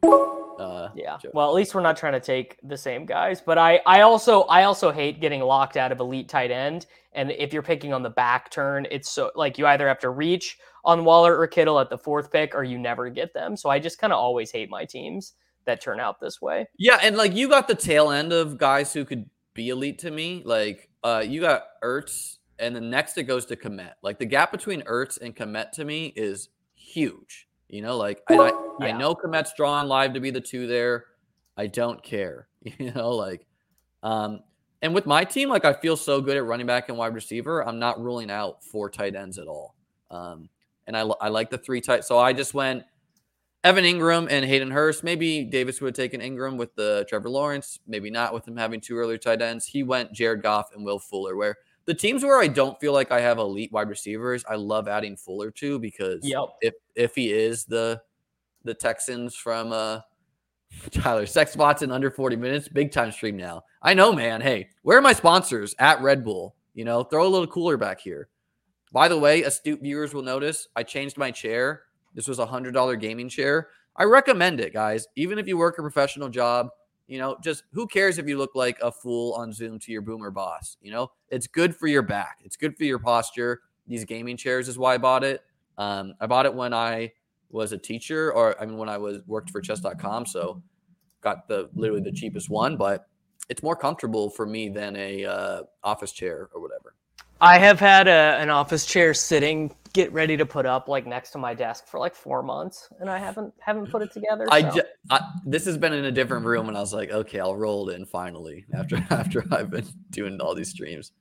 Uh, yeah. Joke. Well, at least we're not trying to take the same guys, but I, I also, I also hate getting locked out of elite tight end. And if you're picking on the back turn, it's so like you either have to reach on Waller or Kittle at the fourth pick, or you never get them. So I just kind of always hate my teams that turn out this way. Yeah. And like, you got the tail end of guys who could be elite to me. Like, uh, you got Ertz and then next it goes to Kmet. Like, the gap between Ertz and Kmet to me is huge. You know, like, I I, yeah. I know Kmet's drawn live to be the two there. I don't care. You know, like, um, and with my team, like, I feel so good at running back and wide receiver. I'm not ruling out four tight ends at all. Um, and I I like the three tight. So I just went Evan Ingram and Hayden Hurst. Maybe Davis would have taken Ingram with the Trevor Lawrence. Maybe not with him having two earlier tight ends. He went Jared Goff and Will Fuller, where the teams where I don't feel like I have elite wide receivers, I love adding Fuller to, because yep. if if he is the the Texans from uh, Tyler, sex spots in under forty minutes, big time stream now. I know, man. Hey, where are my sponsors at Red Bull? You know, throw a little cooler back here. By the way, astute viewers will notice I changed my chair. This was a one hundred dollars gaming chair. I recommend it, guys. Even if you work a professional job, you know, just who cares if you look like a fool on Zoom to your boomer boss? You know, it's good for your back. It's good for your posture. These gaming chairs is why I bought it. Um, I bought it when I was a teacher, or I mean, when I was worked for chess dot com. So got the literally the cheapest one, but it's more comfortable for me than a uh, office chair or whatever. I have had a, an office chair sitting, get ready to put up like next to my desk for like four months, and I haven't haven't put it together. So. I, ju- I this has been in a different room, and I was like, okay, I'll roll it in finally after after I've been doing all these streams.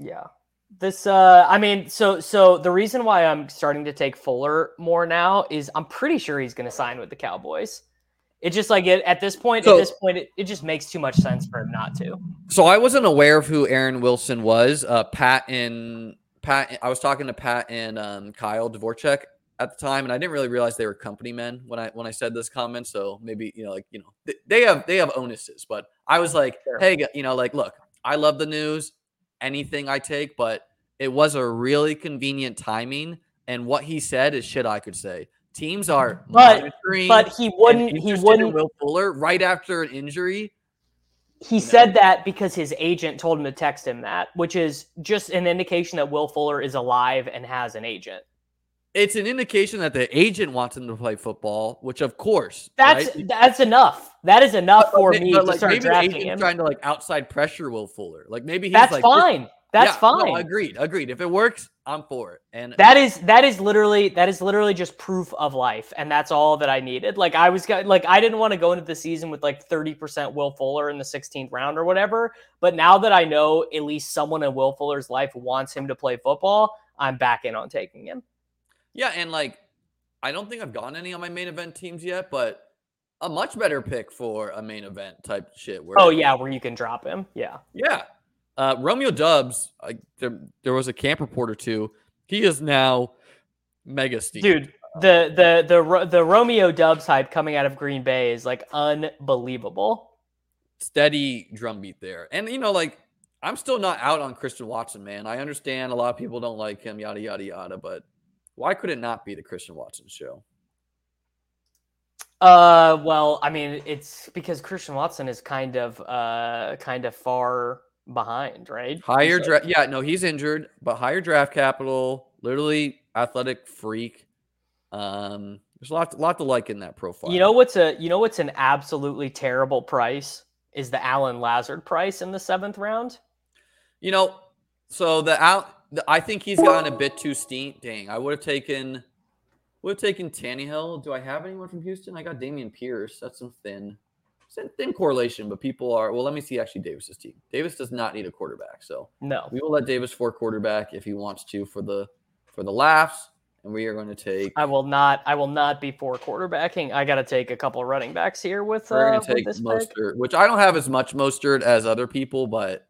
Yeah, this. Uh, I mean, so so the reason why I'm starting to take Fuller more now is I'm pretty sure he's going to sign with the Cowboys. It's just like it, at this point, so, at this point, it, it just makes too much sense for him not to. So I wasn't aware of who Aaron Wilson was. Uh, Pat and Pat, I was talking to Pat and um, Kyle Dvorak at the time, and I didn't really realize they were company men when I when I said this comment. So maybe you know, like you know, th- they have they have onuses, but I was like, sure. Hey, you know, like look, I love the news, anything I take, but it was a really convenient timing, and what he said is shit I could say. Teams are but, monitoring, but he wouldn't. He wouldn't. Will Fuller right after an injury. He said know. that because his agent told him to text him that, which is just an indication that Will Fuller is alive and has an agent. It's an indication that the agent wants him to play football, which of course that's right? that's enough. That is enough but, for but, me but to like, start maybe drafting the agent's him. Trying to like outside pressure Will Fuller, like maybe he's that's like, fine. That's yeah, fine. No, agreed. Agreed. If it works, I'm for it. And that is that is literally that is literally just proof of life, and that's all that I needed. Like I was like I didn't want to go into the season with like thirty percent Will Fuller in the sixteenth round or whatever. But now that I know at least someone in Will Fuller's life wants him to play football, I'm back in on taking him. Yeah, and like I don't think I've gone any on my main event teams yet, but a much better pick for a main event type shit. Where oh yeah, where you can drop him. Yeah. Yeah. Uh, Romeo Dubs, uh, there, there was a camp report or two. He is now mega steep. Dude, the, the the the Romeo Dubs hype coming out of Green Bay is like unbelievable. Steady drumbeat there. And, you know, like, I'm still not out on Christian Watson, man. I understand a lot of people don't like him, yada, yada, yada. But why could it not be the Christian Watson show? Uh, Well, I mean, it's because Christian Watson is kind of uh kind of far... behind, right? Higher so. draft, yeah. No, he's injured, but higher draft capital. Literally, athletic freak. Um, there's a lot, to, lot to like in that profile. You know what's a, you know what's an absolutely terrible price is the Allen Lazard price in the seventh round. You know, so the out, I think he's gotten a bit too steep. Dang, I would have taken, would have taken Tannehill. Do I have anyone from Houston? I got Damian Pierce. That's some thin. Thin correlation, but people are, well, let me see actually Davis's team. Davis does not need a quarterback, so no. We will let Davis for quarterback if he wants to for the for the laughs, and we are going to take... I will not I will not be for quarterbacking. I got to take a couple of running backs here with, we're gonna uh, take with this Mostert, pick. Which I don't have as much Mostert as other people, but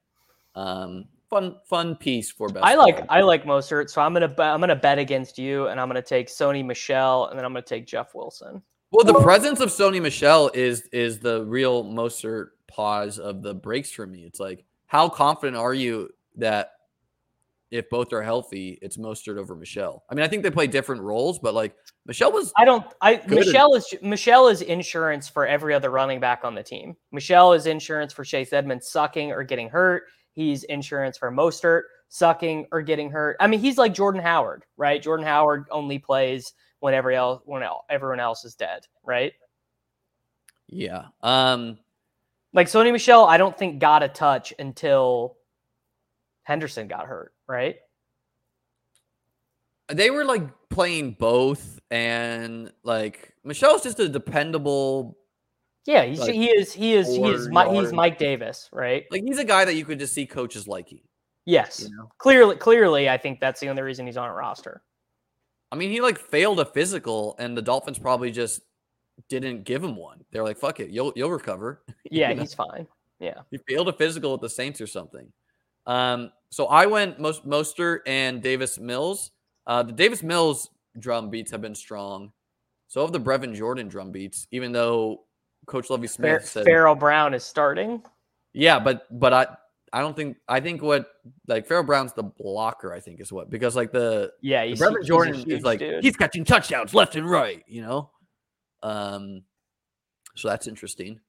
um, fun fun piece for best. I like player. I like Mostert, so I'm going to I'm going to bet against you, and I'm going to take Sony Michel, and then I'm going to take Jeff Wilson. Well, the presence of Sony Michel is is the real Mostert pause of the breaks for me. It's like, how confident are you that if both are healthy, it's Mostert over Michel? I mean, I think they play different roles, but like Michel was. I don't. I Michel is Michel is insurance for every other running back on the team. Michel is insurance for Chase Edmonds sucking or getting hurt. He's insurance for Mostert sucking or getting hurt. I mean, he's like Jordan Howard, right? Jordan Howard only plays whenever else, when everyone else is dead, right? Yeah. Um, like Sony Michel, I don't think got a touch until Henderson got hurt. right? They were like playing both, and like Michelle's just a dependable. Yeah, he's, like, he is. He is. He is. Yard. He's Mike Davis, right? Like he's a guy that you could just see coaches liking. Yes, you know? clearly, clearly, I think that's the only reason he's on a roster. I mean, he like failed a physical, and the Dolphins probably just didn't give him one. They're like, "Fuck it, you'll you'll recover." Yeah, you know? He's fine. Yeah, he failed a physical with the Saints or something. Um, so I went most Mostert and Davis Mills. Uh, the Davis Mills drum beats have been strong. So have the Brevin Jordan drum beats, even though Coach Lovie Smith Fer- said Farrell Brown is starting. Yeah, but but I I don't think I think what like Farrell Brown's the blocker, I think is what because like the yeah the Brevin Jordan is like dude. He's catching touchdowns left and right, you know. Um, so that's interesting.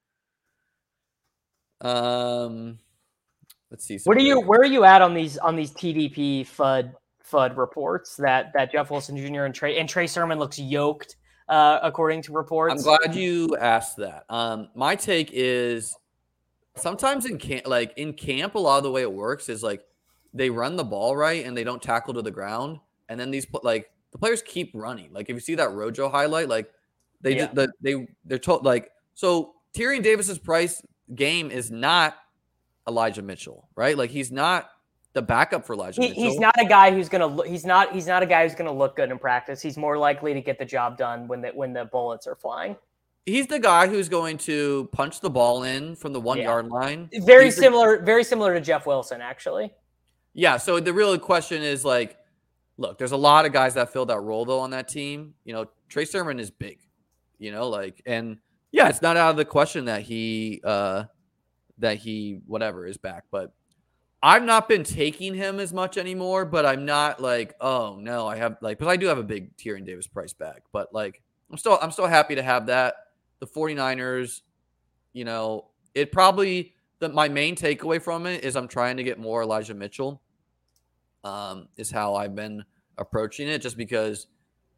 Um, let's see. What are you? Where are you at on these on these T D P F U D? F U D reports that that Jeff Wilson Junior and Trey and Trey Sermon looks yoked, uh, according to reports. I'm glad you asked that. Um, my take is sometimes in camp, like in camp, a lot of the way it works is like they run the ball right and they don't tackle to the ground, and then these like the players keep running. Like if you see that Rojo highlight, like they yeah. the, they they're told like so Tyrion Davis-Price game is not Elijah Mitchell, right? Like he's not. The backup for Elijah. He, he's not a guy who's gonna. Look, he's not. He's not a guy who's gonna look good in practice. He's more likely to get the job done when the when the bullets are flying. He's the guy who's going to punch the ball in from the one yeah. yard line. Very he's similar. The, very similar to Jeff Wilson, actually. Yeah. So the real question is like, look, there's a lot of guys that fill that role though on that team. You know, Trey Sermon is big. You know, like, and yeah, it's not out of the question that he uh, that he whatever is back, but. I've not been taking him as much anymore, but I'm not like, oh no, I have like, because I do have a big Tyrion Davis-Price back, but like, I'm still, I'm still happy to have that. The 49ers, you know, it probably that my main takeaway from it is I'm trying to get more Elijah Mitchell. Um, is how I've been approaching it, just because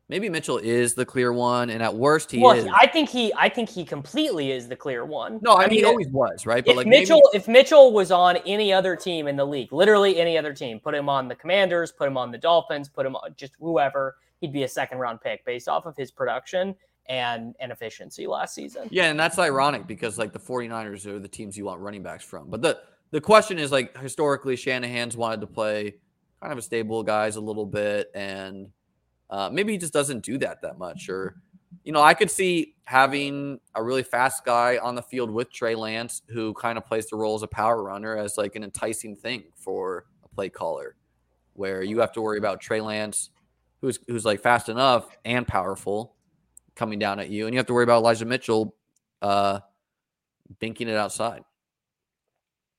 maybe Mitchell is the clear one, and at worst he well, is. I think he, I think he completely is the clear one. No, I, I mean, mean he always was, right? But if like Mitchell, maybe- if Mitchell was on any other team in the league, literally any other team, put him on the Commanders, put him on the Dolphins, put him on just whoever, he'd be a second round pick based off of his production and and efficiency last season. Yeah, and that's ironic because like the 49ers are the teams you want running backs from. But the the question is like historically Shanahan's wanted to play kind of a stable guys a little bit and. Uh, maybe he just doesn't do that that much. Or, you know, I could see having a really fast guy on the field with Trey Lance who kind of plays the role as a power runner as like an enticing thing for a play caller where you have to worry about Trey Lance who's who's like fast enough and powerful coming down at you. And you have to worry about Elijah Mitchell uh, binking it outside.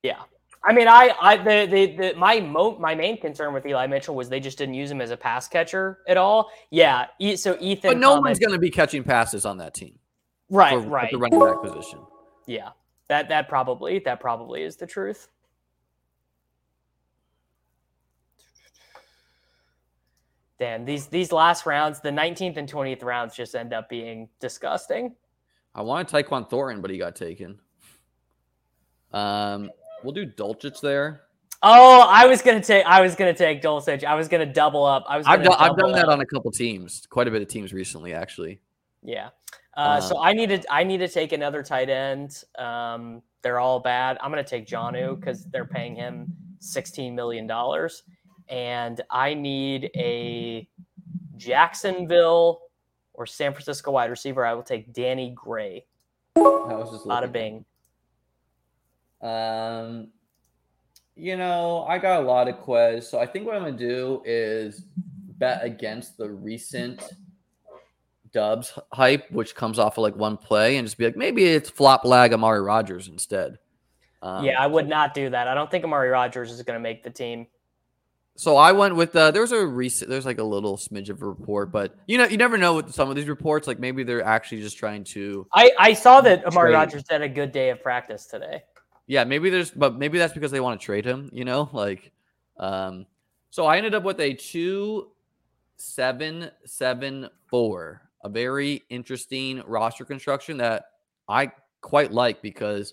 Yeah. I mean, I, I, the, the, the, my, mo- my main concern with Eli Mitchell was they just didn't use him as a pass catcher at all. Yeah. E- so Ethan, but no Thomas, one's going to be catching passes on that team, right? For, right. The running back position. Yeah. That, that probably, that probably is the truth. Damn, these, these last rounds, the nineteenth and twentieth rounds just end up being disgusting. I wanted Tyquan Thornton, but he got taken. Um. We'll do Dulcich there. Oh, I was gonna take. I was gonna take Dulcich. I was gonna double up. I was. I've done, I've done that up. on a couple teams, quite a bit of teams recently, actually. Yeah. Uh, uh, so I needed. I need to take another tight end. Um, they're all bad. I'm gonna take Jonnu because they're paying him sixteen million dollars, and I need a Jacksonville or San Francisco wide receiver. I will take Danny Gray. I was just a lot of Bing. Um, you know, I got a lot of quiz, so I think what I'm gonna do is bet against the recent Dubs hype, which comes off of like one play, and just be like, maybe it's flop lag Amari Rodgers instead. Um, yeah, I would not do that. I don't think Amari Rodgers is gonna make the team. So I went with uh, there was a recent, there's like a little smidge of a report, but you know, you never know with some of these reports. Like maybe they're actually just trying to. I I saw that Amari Rodgers had a good day of practice today. Yeah, maybe there's, but maybe that's because they want to trade him, you know, like, um, so I ended up with a two, seven, seven, four, a very interesting roster construction that I quite like because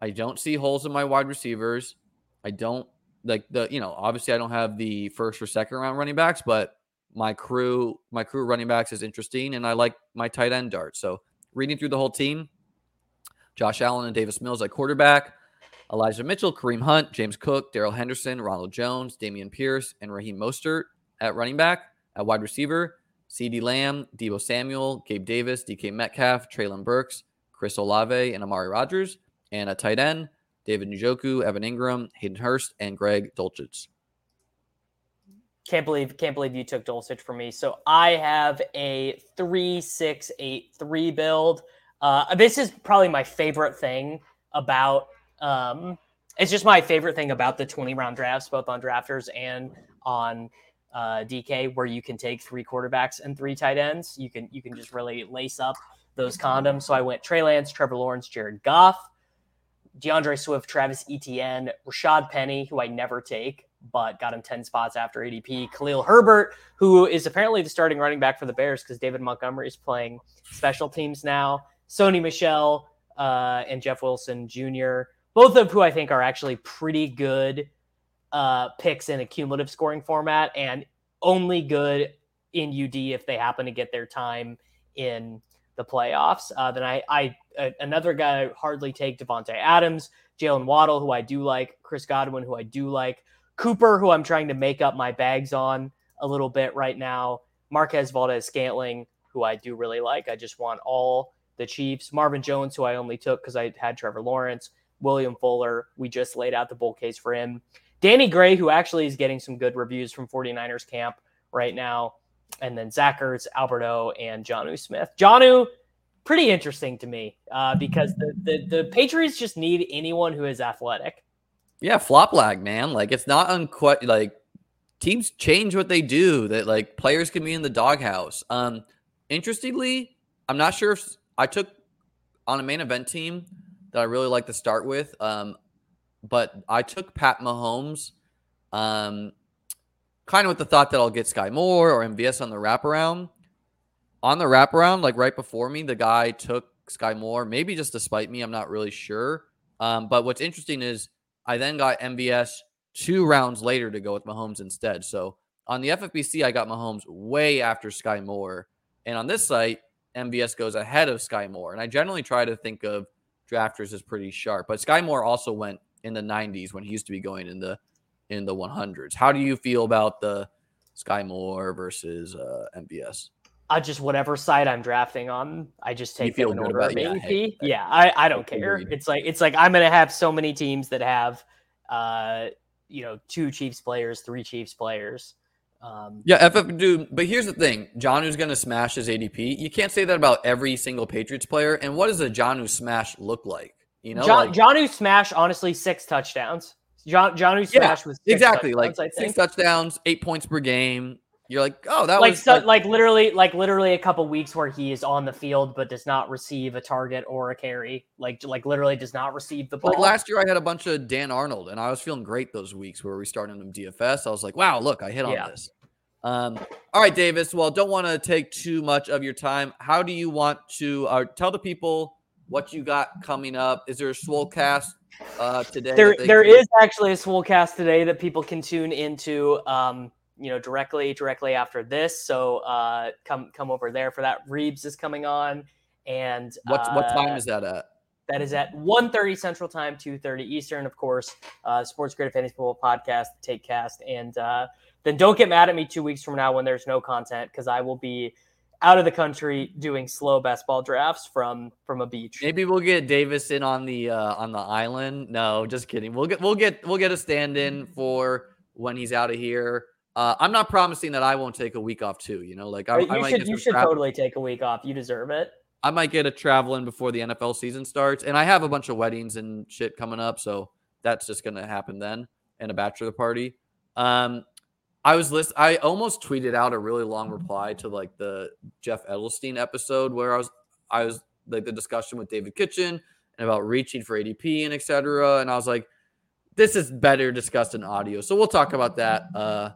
I don't see holes in my wide receivers. I don't like the, you know, obviously I don't have the first or second round running backs, but my crew, my crew running backs is interesting, and I like my tight end dart. So reading through the whole team, Josh Allen and Davis Mills at quarterback, Elijah Mitchell, Kareem Hunt, James Cook, Daryl Henderson, Ronald Jones, Damian Pierce, and Raheem Mostert at running back. At wide receiver, C D Lamb, Debo Samuel, Gabe Davis, D K Metcalf, Treylon Burks, Chris Olave, and Amari Rodgers. And at tight end, David Njoku, Evan Ingram, Hayden Hurst, and Greg Dulcich. Can't believe, can't believe you took Dulcich for me. So I have a three six eight three build. Uh, this is probably my favorite thing about. Um, it's just my favorite thing about the twenty round drafts, both on Drafters and on uh, D K, where you can take three quarterbacks and three tight ends. You can, you can just really lace up those condoms. So I went Trey Lance, Trevor Lawrence, Jared Goff, DeAndre Swift, Travis Etienne, Rashad Penny, who I never take, but got him ten spots after A D P. Khalil Herbert, who is apparently the starting running back for the Bears because David Montgomery is playing special teams now. Sony Michel uh, and Jeff Wilson Junior, both of who I think are actually pretty good uh, picks in a cumulative scoring format, and only good in U D if they happen to get their time in the playoffs. Uh, then I, I uh, another guy I hardly take, Devontae Adams, Jalen Waddle, who I do like, Chris Godwin, who I do like, Cooper, who I'm trying to make up my bags on a little bit right now, Marquez Valdes-Scantling, who I do really like. I just want all the Chiefs, Marvin Jones, who I only took because I had Trevor Lawrence, William Fuller. We just laid out the bull case for him. Danny Gray, who actually is getting some good reviews from 49ers camp right now. And then Zach Ertz, Albert O, and Jonnu Smith. Jonnu, pretty interesting to me uh, because the, the, the Patriots just need anyone who is athletic. Yeah, flop lag, man. Like, it's not unquestioned. Like, teams change what they do. That, like, players can be in the doghouse. Um, interestingly, I'm not sure if I took on a main event team that I really like to start with. Um, but I took Pat Mahomes um, kind of with the thought that I'll get Sky Moore or M V S on the wraparound. On the wraparound, like right before me, the guy took Sky Moore, maybe just to spite me. I'm not really sure. Um, but what's interesting is, I then got M V S two rounds later to go with Mahomes instead. So on the F F B C, I got Mahomes way after Sky Moore. And on this site, M V S goes ahead of Sky Moore. And I generally try to think of Drafters as pretty sharp. But Sky Moore also went in the nineties when he used to be going in the in the hundreds. How do you feel about the Sky Moore versus uh, M V S? I just, whatever side I'm drafting on, I just take them in order of A D P. Yeah, hey, yeah I, I don't care. Read. It's like it's like I'm gonna have so many teams that have, uh, you know, two Chiefs players, three Chiefs players. Um, yeah, F F dude. But here's the thing: Jonnu's gonna smash his A D P. You can't say that about every single Patriots player. And what does a Jonnu smash look like? You know, John, like, Jonnu smash, honestly, six touchdowns. John Jonnu smash yeah, with six exactly touchdowns, like six touchdowns, eight points per game. You're like, oh, that like, was so, like, like literally, like literally a couple weeks where he is on the field but does not receive a target or a carry. Like, like literally does not receive the ball. Like last year, I had a bunch of Dan Arnold, and I was feeling great those weeks where we started him D F S. I was like, wow, look, I hit on yeah. this. Um, all right, Davis. Well, don't want to take too much of your time. How do you want to uh, tell the people what you got coming up? Is there a Swolecast uh, today? There, there can- is actually a Swolecast today that people can tune into. Um, you know, directly, directly after this. So uh, come, come over there for that. Reeves is coming on. And what's, uh, what time is that at? That is at one thirty Central Time, two thirty Eastern, of course, uh, Sports Grid Fantasy Football Podcast, Take Cast. And uh, then don't get mad at me two weeks from now when there's no content, because I will be out of the country doing slow best ball drafts from, from a beach. Maybe we'll get Davis in on the, uh, on the island. No, just kidding. We'll get, we'll get, we'll get a stand in for when he's out of here. Uh, I'm not promising that I won't take a week off too, you know, like I, you I might should, get you should travel- totally take a week off. You deserve it. I might get a traveling before the N F L season starts, and I have a bunch of weddings and shit coming up. So that's just going to happen then, and a bachelor party. Um, I was list. I almost tweeted out a really long reply to like the Jeff Edelstein episode where I was, I was like the discussion with David Kitchen and about reaching for A D P and et cetera. And I was like, this is better discussed in audio. So we'll talk about that. Uh,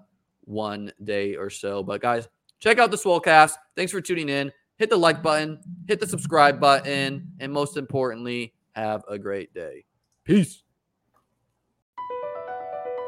one day or so. But guys, check out the Swolecast. Thanks for tuning in. Hit the like button, hit the subscribe button, and most importantly, have a great day. Peace.